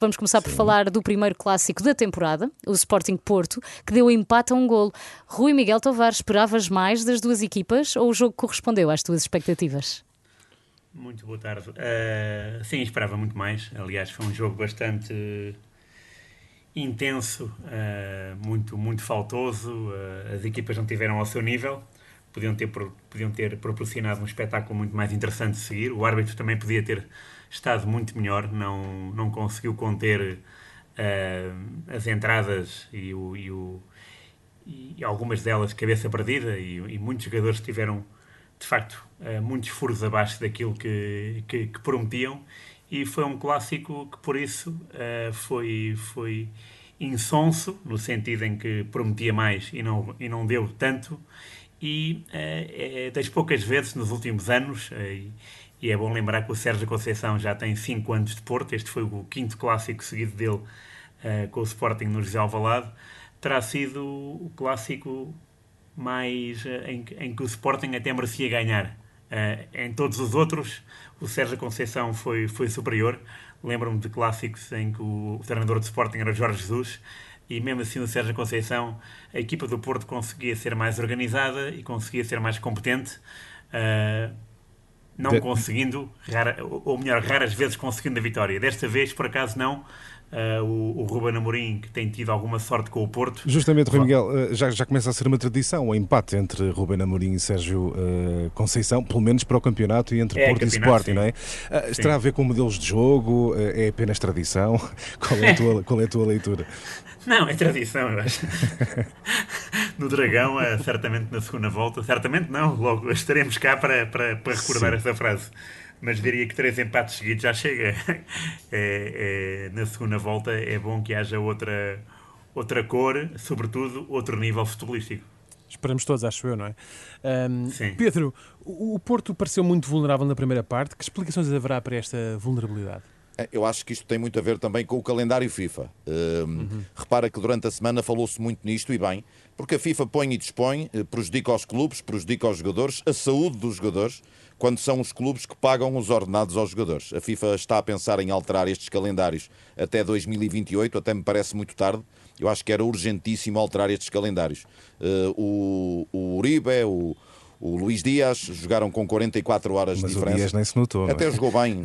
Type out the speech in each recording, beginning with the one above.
Vamos começar por falar do primeiro clássico da temporada, o Sporting Porto, que deu empate a um golo. Rui Miguel Tovar, esperavas mais das duas equipas ou o jogo correspondeu às tuas expectativas? Muito boa tarde. Sim, esperava muito mais. Aliás, foi um jogo bastante intenso, muito faltoso. As equipas não tiveram ao seu nível. Podiam ter proporcionado um espetáculo muito mais interessante de seguir. O árbitro também podia ter estado muito melhor, não conseguiu conter as entradas e algumas delas cabeça perdida e muitos jogadores tiveram, de facto, muitos furos abaixo daquilo que prometiam, e foi um clássico que, por isso, foi insonso, no sentido em que prometia mais e não deu tanto, e é das poucas vezes nos últimos anos, e é bom lembrar que o Sérgio Conceição já tem 5 anos de Porto, este foi o 5º clássico seguido dele com o Sporting no José Alvalade, terá sido o clássico mais em que o Sporting até merecia ganhar. Em todos os outros, o Sérgio Conceição foi superior. Lembro-me de clássicos em que o treinador do Sporting era Jorge Jesus, e mesmo assim o Sérgio Conceição, a equipa do Porto conseguia ser mais organizada e conseguia ser mais competente, não conseguindo, raras vezes conseguindo a vitória. Desta vez, por acaso, não. O Ruben Amorim, que tem tido alguma sorte com o Porto. Justamente, Rui Miguel, já começa a ser uma tradição o empate entre Ruben Amorim e Sérgio Conceição, pelo menos para o campeonato, e entre Porto e Sporting, não é? Terá a ver com modelos de jogo? É apenas tradição? Qual é a tua leitura? Não, é tradição, eu acho. No Dragão, certamente na segunda volta, certamente não, logo estaremos cá para recordar essa frase. Mas diria que 3 empates seguidos já chega. Na segunda volta é bom que haja outra cor, sobretudo outro nível futebolístico. Esperamos todos, acho eu, não é? Pedro, o Porto pareceu muito vulnerável na primeira parte. Que explicações haverá para esta vulnerabilidade? Eu acho que isto tem muito a ver também com o calendário FIFA. Repara que durante a semana falou-se muito nisto, e bem, porque a FIFA põe e dispõe, prejudica aos clubes, prejudica aos jogadores, a saúde dos jogadores, quando são os clubes que pagam os ordenados aos jogadores. A FIFA está a pensar em alterar estes calendários até 2028, até me parece muito tarde. Eu acho que era urgentíssimo alterar estes calendários. O Uribe, o Luís Díaz jogaram com 44 horas de diferença. O Díaz nem se notou. Até jogou bem,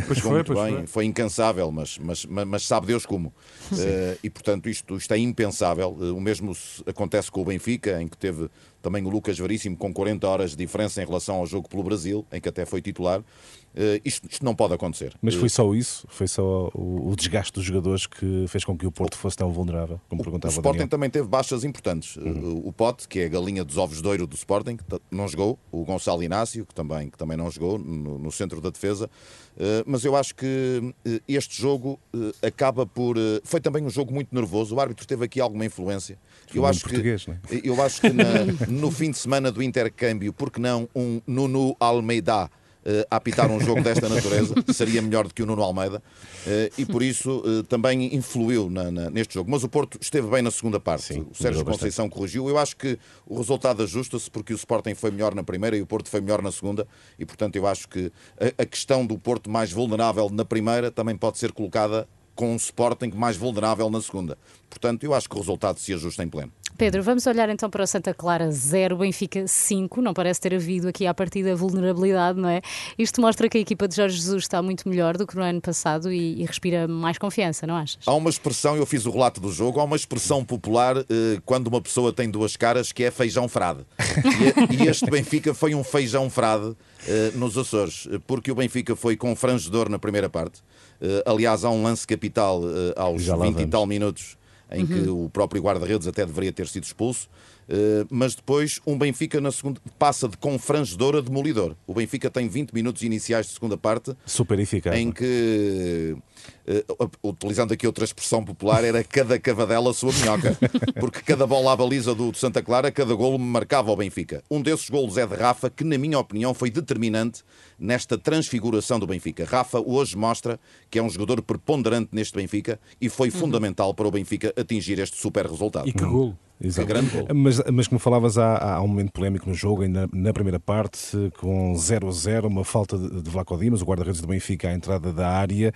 foi incansável, mas sabe Deus como. E, portanto, isto é impensável. O mesmo acontece com o Benfica, em que teve também o Lucas Veríssimo com 40 horas de diferença em relação ao jogo pelo Brasil, em que até foi titular. Isto não pode acontecer. Mas foi só isso? Foi só o desgaste dos jogadores que fez com que o Porto fosse tão vulnerável? Como perguntava o Sporting, Daniel. Também teve baixas importantes. O Pote, que é a galinha dos ovos de ouro do Sporting, não jogou. O Gonçalo Inácio, que também não jogou, no centro da defesa. Mas eu acho que este jogo acaba por... Foi também um jogo muito nervoso. O árbitro teve aqui alguma influência. Eu acho que no fim de semana do intercâmbio, porque não um Nuno Almeida a apitar um jogo desta natureza? Seria melhor do que o Nuno Almeida, e por isso também influiu neste jogo. Mas o Porto esteve bem na segunda parte. Sim, o Sérgio Conceição corrigiu. Eu acho que o resultado ajusta-se, porque o Sporting foi melhor na primeira e o Porto foi melhor na segunda, e portanto eu acho que a questão do Porto mais vulnerável na primeira também pode ser colocada com um Sporting mais vulnerável na segunda. Portanto, eu acho que o resultado se ajusta em pleno. Pedro, vamos olhar então para o Santa Clara 0, Benfica 5. Não parece ter havido aqui à partida vulnerabilidade, não é? Isto mostra que a equipa de Jorge Jesus está muito melhor do que no ano passado e respira mais confiança, não achas? Há uma expressão, eu fiz o relato do jogo, há uma expressão popular quando uma pessoa tem duas caras, que é feijão frade. E este Benfica foi um feijão frade nos Açores, porque o Benfica foi confrangedor na primeira parte. Aliás, há um lance capital aos 20 e tal minutos, em que o próprio guarda-redes até deveria ter sido expulso, mas depois um Benfica na segunda passa de confrangedor a demolidor. O Benfica tem 20 minutos iniciais de segunda parte super eficaz, em que, utilizando aqui outra expressão popular, era cada cavadela a sua minhoca, porque cada bola à baliza do Santa Clara, cada golo marcava o Benfica. Um desses golos é de Rafa, que na minha opinião foi determinante nesta transfiguração do Benfica. Rafa hoje mostra que é um jogador preponderante neste Benfica e foi fundamental para o Benfica atingir este super resultado. E que golo! Exato. Grande gol. Mas como falavas, há um momento polémico no jogo, ainda na primeira parte, com 0-0, uma falta de Vlachodimos, o guarda-redes do Benfica, à entrada da área,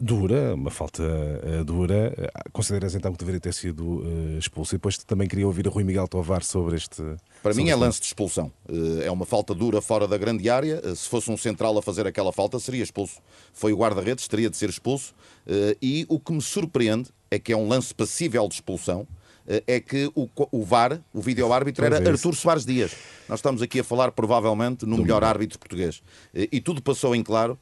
dura, uma falta dura. Consideras então que deveria ter sido expulso? E depois também queria ouvir a Rui Miguel Tovar sobre este... Para mim é lance de expulsão. É uma falta dura fora da grande área. Se fosse um central a fazer aquela falta, seria expulso. Foi o guarda-redes, teria de ser expulso. E o que me surpreende é que é um lance passível de expulsão, é que o VAR, o vídeo-árbitro, era Artur Soares Díaz. Nós estamos aqui a falar, provavelmente, no melhor árbitro português. E tudo passou em claro,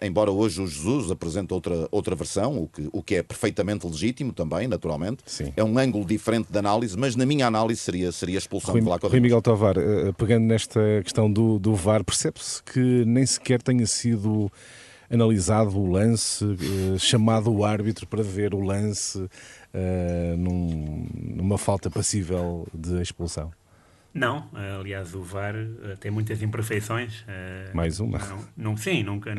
embora hoje o Jesus apresente outra versão, o que é perfeitamente legítimo também, naturalmente. Sim. É um ângulo diferente de análise, mas na minha análise seria expulsão de Vlachodimos. Rui Miguel Tovar, pegando nesta questão do VAR, percebe-se que nem sequer tenha sido analisado o lance, chamado o árbitro para ver o lance numa falta passível de expulsão? Não, aliás, o VAR tem muitas imperfeições. Mais uma. Sim, nunca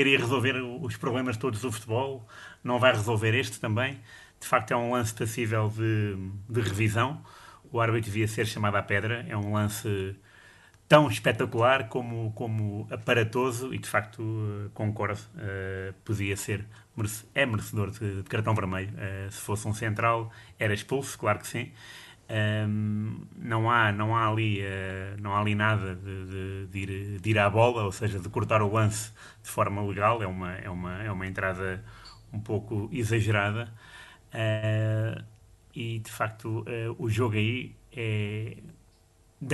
iria resolver os problemas todos do futebol, não vai resolver este também. De facto, é um lance passível de revisão. O árbitro devia ser chamado à pedra. É um lance tão espetacular como aparatoso e, de facto, concordo, podia ser, é merecedor de cartão vermelho. Se fosse um central, era expulso, claro que sim. Não há ali nada de ir à bola, ou seja, de cortar o lance de forma legal. É uma entrada um pouco exagerada. E, de facto, o jogo aí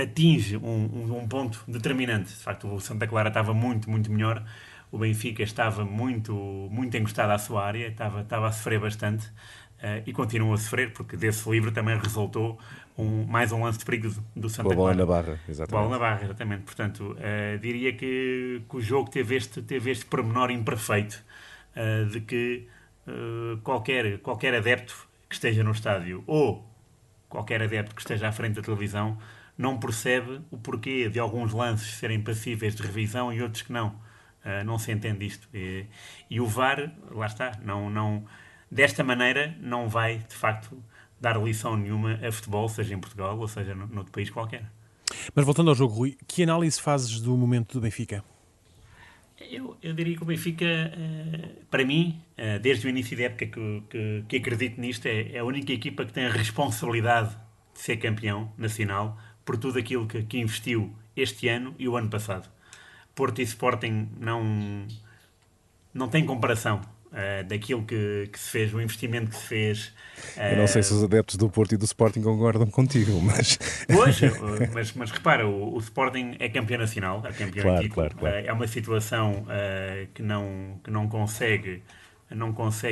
atinge um ponto determinante. De facto, o Santa Clara estava muito, muito melhor, o Benfica estava muito, muito encostado à sua área, estava a sofrer bastante, e continua a sofrer, porque desse livro também resultou mais um lance de perigo do Santa Clara. Bola na barra, exatamente. Bola na barra, exatamente. Portanto, diria que o jogo teve este pormenor imperfeito, de que qualquer adepto que esteja no estádio ou qualquer adepto que esteja à frente da televisão não percebe o porquê de alguns lances serem passíveis de revisão e outros que não. Não se entende isto. E o VAR, lá está, não, desta maneira não vai, de facto, dar lição nenhuma a futebol, seja em Portugal ou seja noutro país qualquer. Mas voltando ao jogo, Rui, que análise fazes do momento do Benfica? Eu diria que o Benfica, para mim, desde o início da época que acredito nisto, é a única equipa que tem a responsabilidade de ser campeão nacional, por tudo aquilo que investiu este ano e o ano passado. Porto e Sporting não têm comparação daquilo que se fez, o investimento que se fez. Eu não sei se os adeptos do Porto e do Sporting concordam contigo, mas... Hoje, mas repara, o Sporting é campeão nacional, é campeão, claro, antigo. Claro. É uma situação que não consegue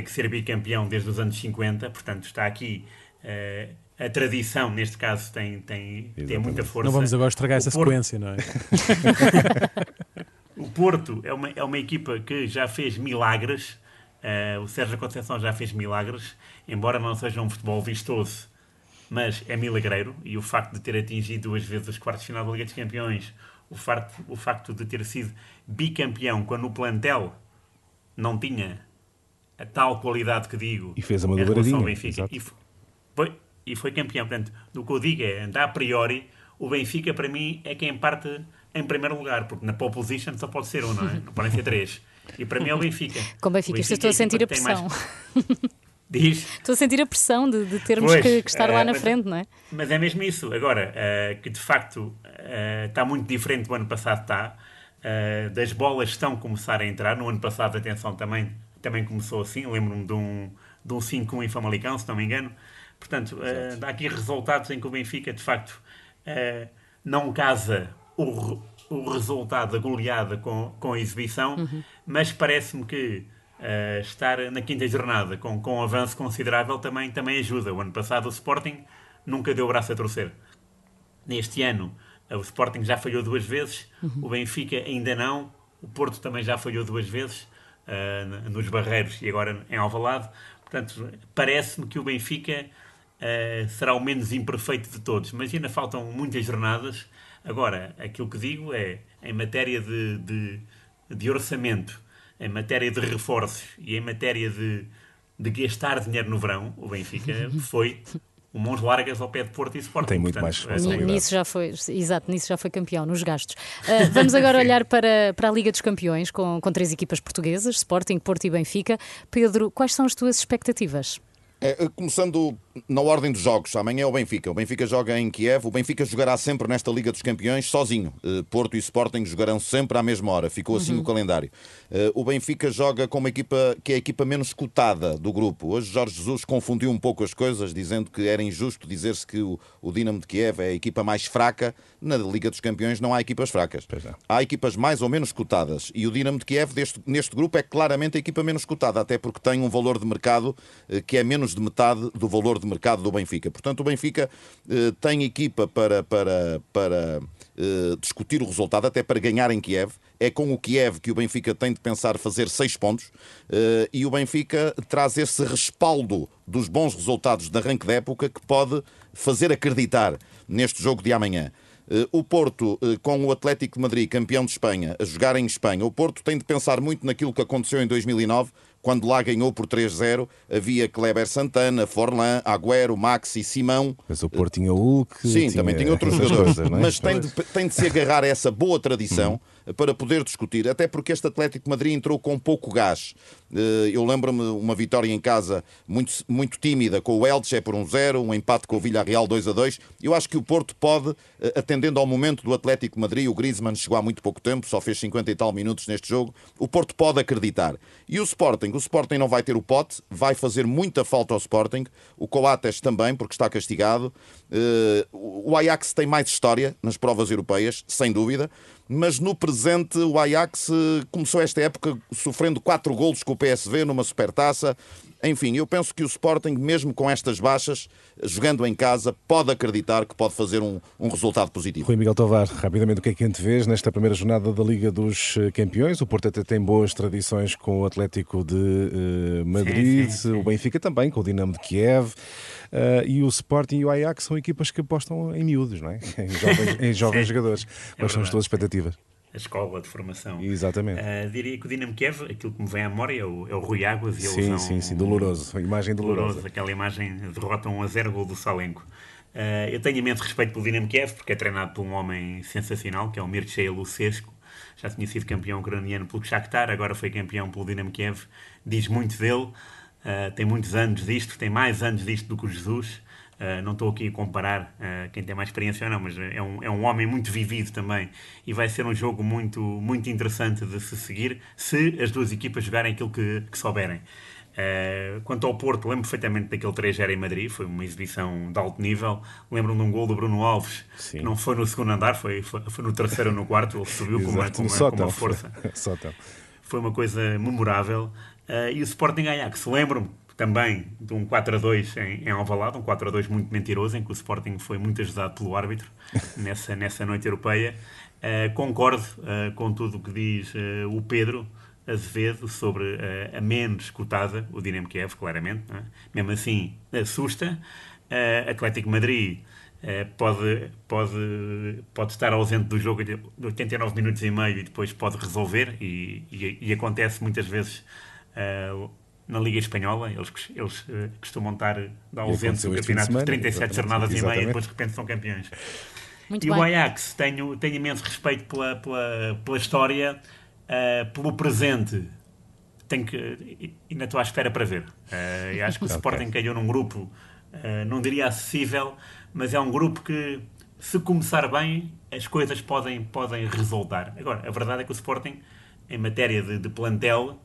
ser bicampeão desde os anos 50, portanto está aqui... A tradição, neste caso, tem muita força. Não vamos agora estragar essa sequência, não é? O Porto é uma equipa que já fez milagres. O Sérgio Conceição já fez milagres, embora não seja um futebol vistoso, mas é milagreiro. E o facto de ter atingido duas vezes os quartos de final da Liga dos Campeões, o facto de ter sido bicampeão quando o plantel não tinha a tal qualidade que digo. E fez uma dobradinha. E foi campeão. Portanto, do que eu digo é, a priori, o Benfica, para mim, é quem parte em primeiro lugar, porque na pole position só pode ser um, não é? Não podem ser três. E para mim é o Benfica. Com o Benfica, estou a sentir a pressão. Diz? Estou a sentir a pressão de termos que estar lá na frente, não é? Mas é mesmo isso. Agora, que de facto está muito diferente do ano passado, está. Das bolas estão a começar a entrar. No ano passado, atenção, também começou assim. Lembro-me de um 5-1 em Famalicão, se não me engano. Portanto, há aqui resultados em que o Benfica, de facto, não casa o resultado da goleada com a exibição, mas parece-me que estar na quinta jornada com um avanço considerável também ajuda. O ano passado o Sporting nunca deu o braço a torcer. Neste ano o Sporting já falhou duas vezes, o Benfica ainda não, o Porto também já falhou duas vezes, nos Barreiros e agora em Alvalade. Portanto, parece-me que o Benfica... será o menos imperfeito de todos, mas ainda faltam muitas jornadas. Agora, aquilo que digo é, em matéria de orçamento, em matéria de reforços e em matéria de gastar dinheiro no verão, o Benfica foi o mãos largas ao pé de Porto e Sporting. Tem muito portanto, mais responsabilidade. Nisso já foi campeão, nos gastos. Vamos agora olhar para a Liga dos Campeões, com três equipas portuguesas, Sporting, Porto e Benfica. Pedro, quais são as tuas expectativas? Começando na ordem dos jogos, amanhã é o Benfica. O Benfica joga em Kiev, o Benfica jogará sempre nesta Liga dos Campeões sozinho. Porto e Sporting jogarão sempre à mesma hora, ficou assim o calendário. O Benfica joga com uma equipa que é a equipa menos cotada do grupo. Hoje Jorge Jesus confundiu um pouco as coisas, dizendo que era injusto dizer-se que o Dinamo de Kiev é a equipa mais fraca. Na Liga dos Campeões não há equipas fracas. Há equipas mais ou menos cotadas. E o Dinamo de Kiev neste grupo é claramente a equipa menos cotada, até porque tem um valor de mercado que é menos de metade do valor de mercado do Benfica. Portanto, o Benfica tem equipa para discutir o resultado, até para ganhar em Kiev. É com o Kiev que o Benfica tem de pensar fazer 6 pontos e o Benfica traz esse respaldo dos bons resultados de arranque de época que pode fazer acreditar neste jogo de amanhã. O Porto, com o Atlético de Madrid, campeão de Espanha, a jogar em Espanha, o Porto tem de pensar muito naquilo que aconteceu em 2009, quando lá ganhou por 3-0, havia Kleber Santana, Forlán, Agüero, Maxi, Simão. Mas o Porto tinha o Hulk. Sim, também tinha outros jogadores. Mas tem de se agarrar a essa boa tradição para poder discutir, até porque este Atlético de Madrid entrou com pouco gás. Eu lembro-me uma vitória em casa muito, muito tímida com o Elche, é por 1-0, um empate com o Villarreal 2-2. Eu acho que o Porto pode, atendendo ao momento do Atlético de Madrid, o Griezmann chegou há muito pouco tempo, só fez 50 e tal minutos neste jogo, o Porto pode acreditar. E o Sporting não vai ter o Pote, vai fazer muita falta ao Sporting, o Coates também, porque está castigado. O Ajax tem mais história nas provas europeias, sem dúvida, mas no presente o Ajax começou esta época sofrendo 4 golos com o PSV numa supertaça. Enfim, eu penso que o Sporting, mesmo com estas baixas, jogando em casa, pode acreditar que pode fazer um resultado positivo. Rui Miguel Tovar, rapidamente, o que é que antevês nesta primeira jornada da Liga dos Campeões? O Porto até tem boas tradições com o Atlético de Madrid, sim. O Benfica também, com o Dinamo de Kiev, e o Sporting e o Ajax são equipas que apostam em miúdos, não é? Em jovens jogadores. Quais são as tuas expectativas? A escola de formação. Exatamente. Diria que o Dinamo Kiev, aquilo que me vem à memória, é o Rui Águas e a lesão. Sim, doloroso. A imagem dolorosa. Aquela imagem derrota 1-0, gol do Salenco. Eu tenho imenso respeito pelo Dinamo Kiev, porque é treinado por um homem sensacional, que é o Mircea Lucescu. Já tinha sido campeão ucraniano pelo Shakhtar, agora foi campeão pelo Dinamo Kiev. Diz muito dele. Tem muitos anos disto, tem mais anos disto do que o Jesus. Não estou aqui a comparar quem tem mais experiência ou não, mas é um homem muito vivido também, e vai ser um jogo muito, muito interessante de se seguir se as duas equipas jogarem aquilo que souberem. Quanto ao Porto, lembro perfeitamente daquele 3-0 em Madrid, foi uma exibição de alto nível. Lembro-me de um gol do Bruno Alves, sim, que não foi no segundo andar, foi no terceiro ou no quarto, ele subiu com uma força. Foi uma coisa memorável. E o Sporting Ajax, lembro-me também de um 4-2 em Alvalade, um 4-2 muito mentiroso, em que o Sporting foi muito ajudado pelo árbitro nessa noite europeia. Concordo com tudo o que diz o Pedro Azevedo sobre a menos cotada, o Dinamo Kiev, claramente. Não é? Mesmo assim, assusta. Atlético Madrid pode estar ausente do jogo de 89 minutos e meio e depois pode resolver, e acontece muitas vezes... Na Liga Espanhola, eles costumam estar da ausência do campeonato por 37 jornadas e meia e depois de repente são campeões. Muito e bem. O Ajax, tenho imenso respeito pela história, pelo presente. Ainda estou à espera para ver. Eu acho que o Sporting caiu num grupo, não diria acessível, mas é um grupo que, se começar bem, as coisas podem resultar. Agora, a verdade é que o Sporting, em matéria de plantel,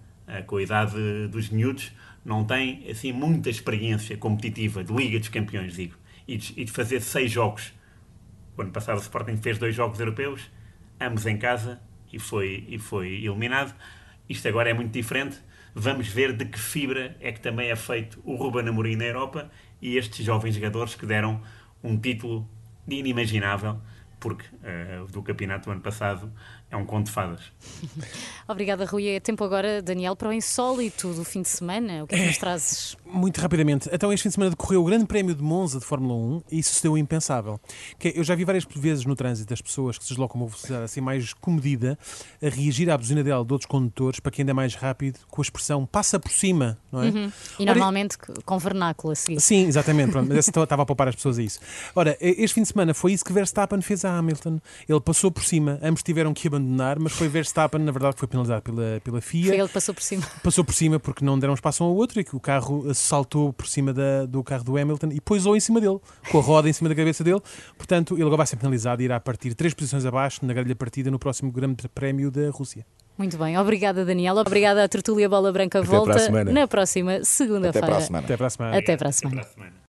com a idade dos miúdos, não tem assim muita experiência competitiva de Liga dos Campeões, digo, e de fazer 6 jogos. O ano passado o Sporting fez 2 jogos europeus, ambos em casa, e foi eliminado. Isto agora é muito diferente. Vamos ver de que fibra é que também é feito o Ruben Amorim na Europa e estes jovens jogadores que deram um título inimaginável, porque do campeonato do ano passado É um conto de fadas. Obrigada, Rui. É tempo agora, Daniel, para o insólito do fim de semana. O que é que nos trazes? Muito rapidamente. Então, este fim de semana decorreu o Grande Prémio de Monza de Fórmula 1 e sucedeu o impensável. Eu já vi várias vezes no trânsito as pessoas que se deslocam a uma velocidade assim mais comedida a reagir à buzinadela de outros condutores para quem anda mais rápido com a expressão passa por cima, não é? Uhum. E normalmente com vernáculo a seguir. Sim, exatamente. Pronto, mas estava a poupar as pessoas a isso. Ora, este fim de semana foi isso que Verstappen fez a Hamilton. Ele passou por cima. Ambos tiveram que abandonar. Mas foi Verstappen, na verdade, que foi penalizado pela FIA. Foi ele que passou por cima. Passou por cima porque não deram espaço um ao outro e que o carro saltou por cima do carro do Hamilton e poisou em cima dele, com a roda em cima da cabeça dele. Portanto, ele agora vai ser penalizado e irá partir 3 posições abaixo na grelha partida no próximo Grande Prémio da Rússia. Muito bem, obrigada, Daniela. Obrigada à Tertúlia Bola Branca. Volta na próxima segunda-feira. Até para a semana.